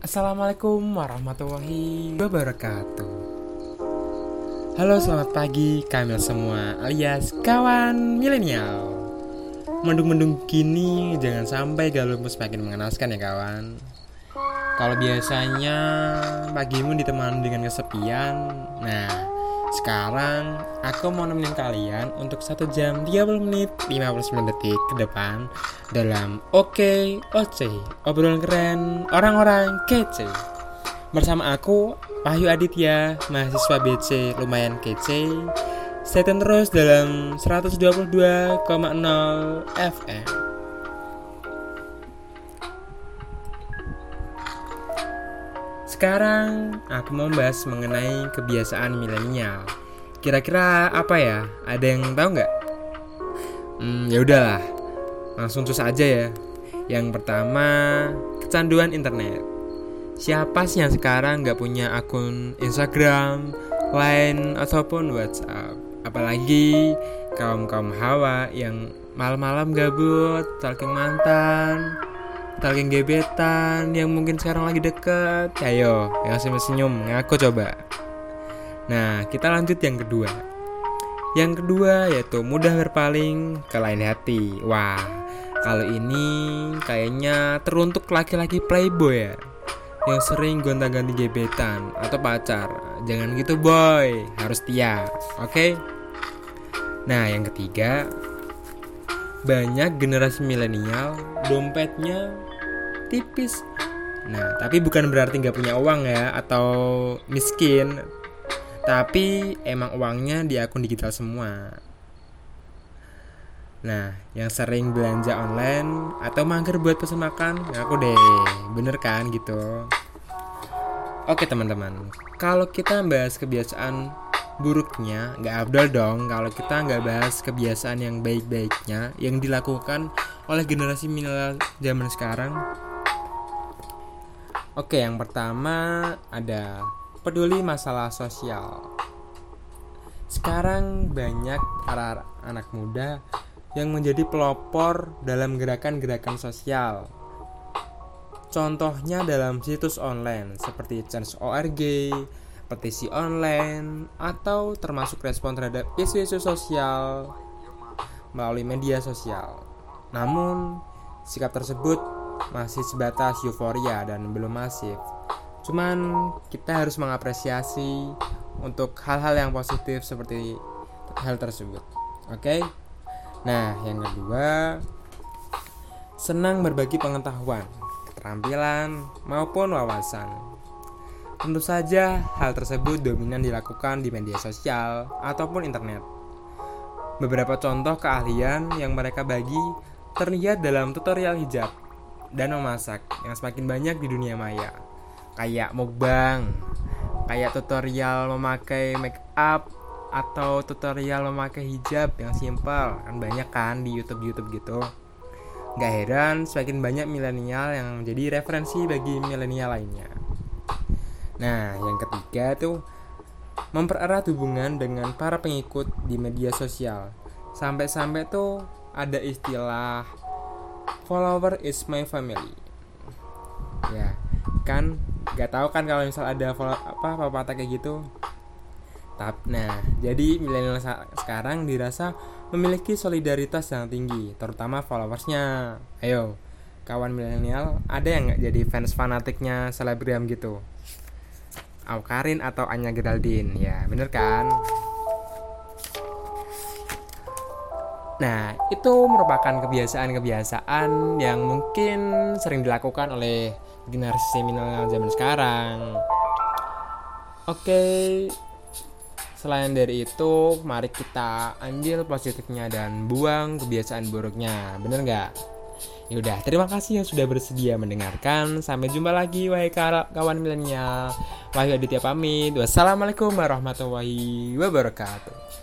Assalamualaikum warahmatullahi wabarakatuh. Halo, selamat pagi Kamil semua alias kawan milenial. Mendung-mendung kini jangan sampai galurmu semakin mengenaskan ya kawan. Kalau biasanya pagimu ditemani dengan kesepian, nah sekarang aku mau nemenin kalian untuk 1 jam 30 menit 59 detik ke depan dalam OKOC, obrolan keren orang-orang kece. Bersama aku Payu Aditya, mahasiswa BC lumayan kece. Seten terus dalam 122,0 FM. Sekarang aku mau bahas mengenai kebiasaan milenial. Kira-kira apa ya? Ada yang tahu nggak? Ya udahlah, langsung cus aja ya. Yang pertama, kecanduan internet. Siapa sih yang sekarang nggak punya akun Instagram, Line, ataupun WhatsApp? Apalagi kaum-kaum hawa yang malam-malam gabut, stalking mantan, stalking gebetan yang mungkin sekarang lagi deket. Ayo, yang senyum-senyum, ngaku coba. Nah, kita lanjut yang kedua. Yang kedua yaitu mudah berpaling ke lain hati. Wah, kalau ini kayaknya teruntuk laki-laki playboy ya, yang sering gonta-ganti gebetan atau pacar. Jangan gitu boy, harus setia, oke? Nah, yang ketiga, banyak generasi milenial dompetnya tipis. Nah, tapi bukan berarti nggak punya uang ya atau miskin, tapi emang uangnya di akun digital semua. Nah, yang sering belanja online atau mangker buat pesan makan, ngaku deh, bener kan gitu. Oke teman-teman, kalau kita bahas kebiasaan buruknya, nggak abdol dong kalau kita nggak bahas kebiasaan yang baik-baiknya yang dilakukan oleh generasi milenial zaman sekarang. Oke, yang pertama ada peduli masalah sosial. Sekarang banyak para anak muda yang menjadi pelopor dalam gerakan-gerakan sosial. Contohnya dalam situs online seperti Change.org, petisi online, atau termasuk respon terhadap isu-isu sosial melalui media sosial. Namun, sikap tersebut masih sebatas euforia dan belum masif. Cuman, kita harus mengapresiasi untuk hal-hal yang positif seperti hal tersebut. Oke? Nah, yang kedua, senang berbagi pengetahuan, keterampilan, maupun wawasan. Tentu saja hal tersebut dominan dilakukan di media sosial ataupun internet. Beberapa contoh keahlian yang mereka bagi terlihat dalam tutorial hijab dan memasak yang semakin banyak di dunia maya. Kayak mukbang, kayak tutorial memakai make up, atau tutorial memakai hijab yang simpel, kan banyak kan di YouTube gitu. Gak heran semakin banyak milenial yang menjadi referensi bagi milenial lainnya. Nah, yang ketiga tuh mempererat hubungan dengan para pengikut di media sosial. Sampai-sampai tuh ada istilah follower is my family. Ya, kan gak tahu kan kalau misal ada pepatah kayak gitu. Nah, jadi milenial sekarang dirasa memiliki solidaritas yang tinggi, terutama followersnya. Ayo, kawan milenial, ada yang nggak jadi fans fanatiknya selebgram gitu? Awkarin atau Anya Geraldine, ya bener kan? Nah, itu merupakan kebiasaan-kebiasaan yang mungkin sering dilakukan oleh generasi milenial zaman sekarang. Oke. Selain dari itu, mari kita ambil positifnya dan buang kebiasaan buruknya, bener nggak? Yaudah, terima kasih yang sudah bersedia mendengarkan. Sampai jumpa lagi, wahai kawan milenial. Wahyu Aditya pamit. Wassalamualaikum warahmatullahi wabarakatuh.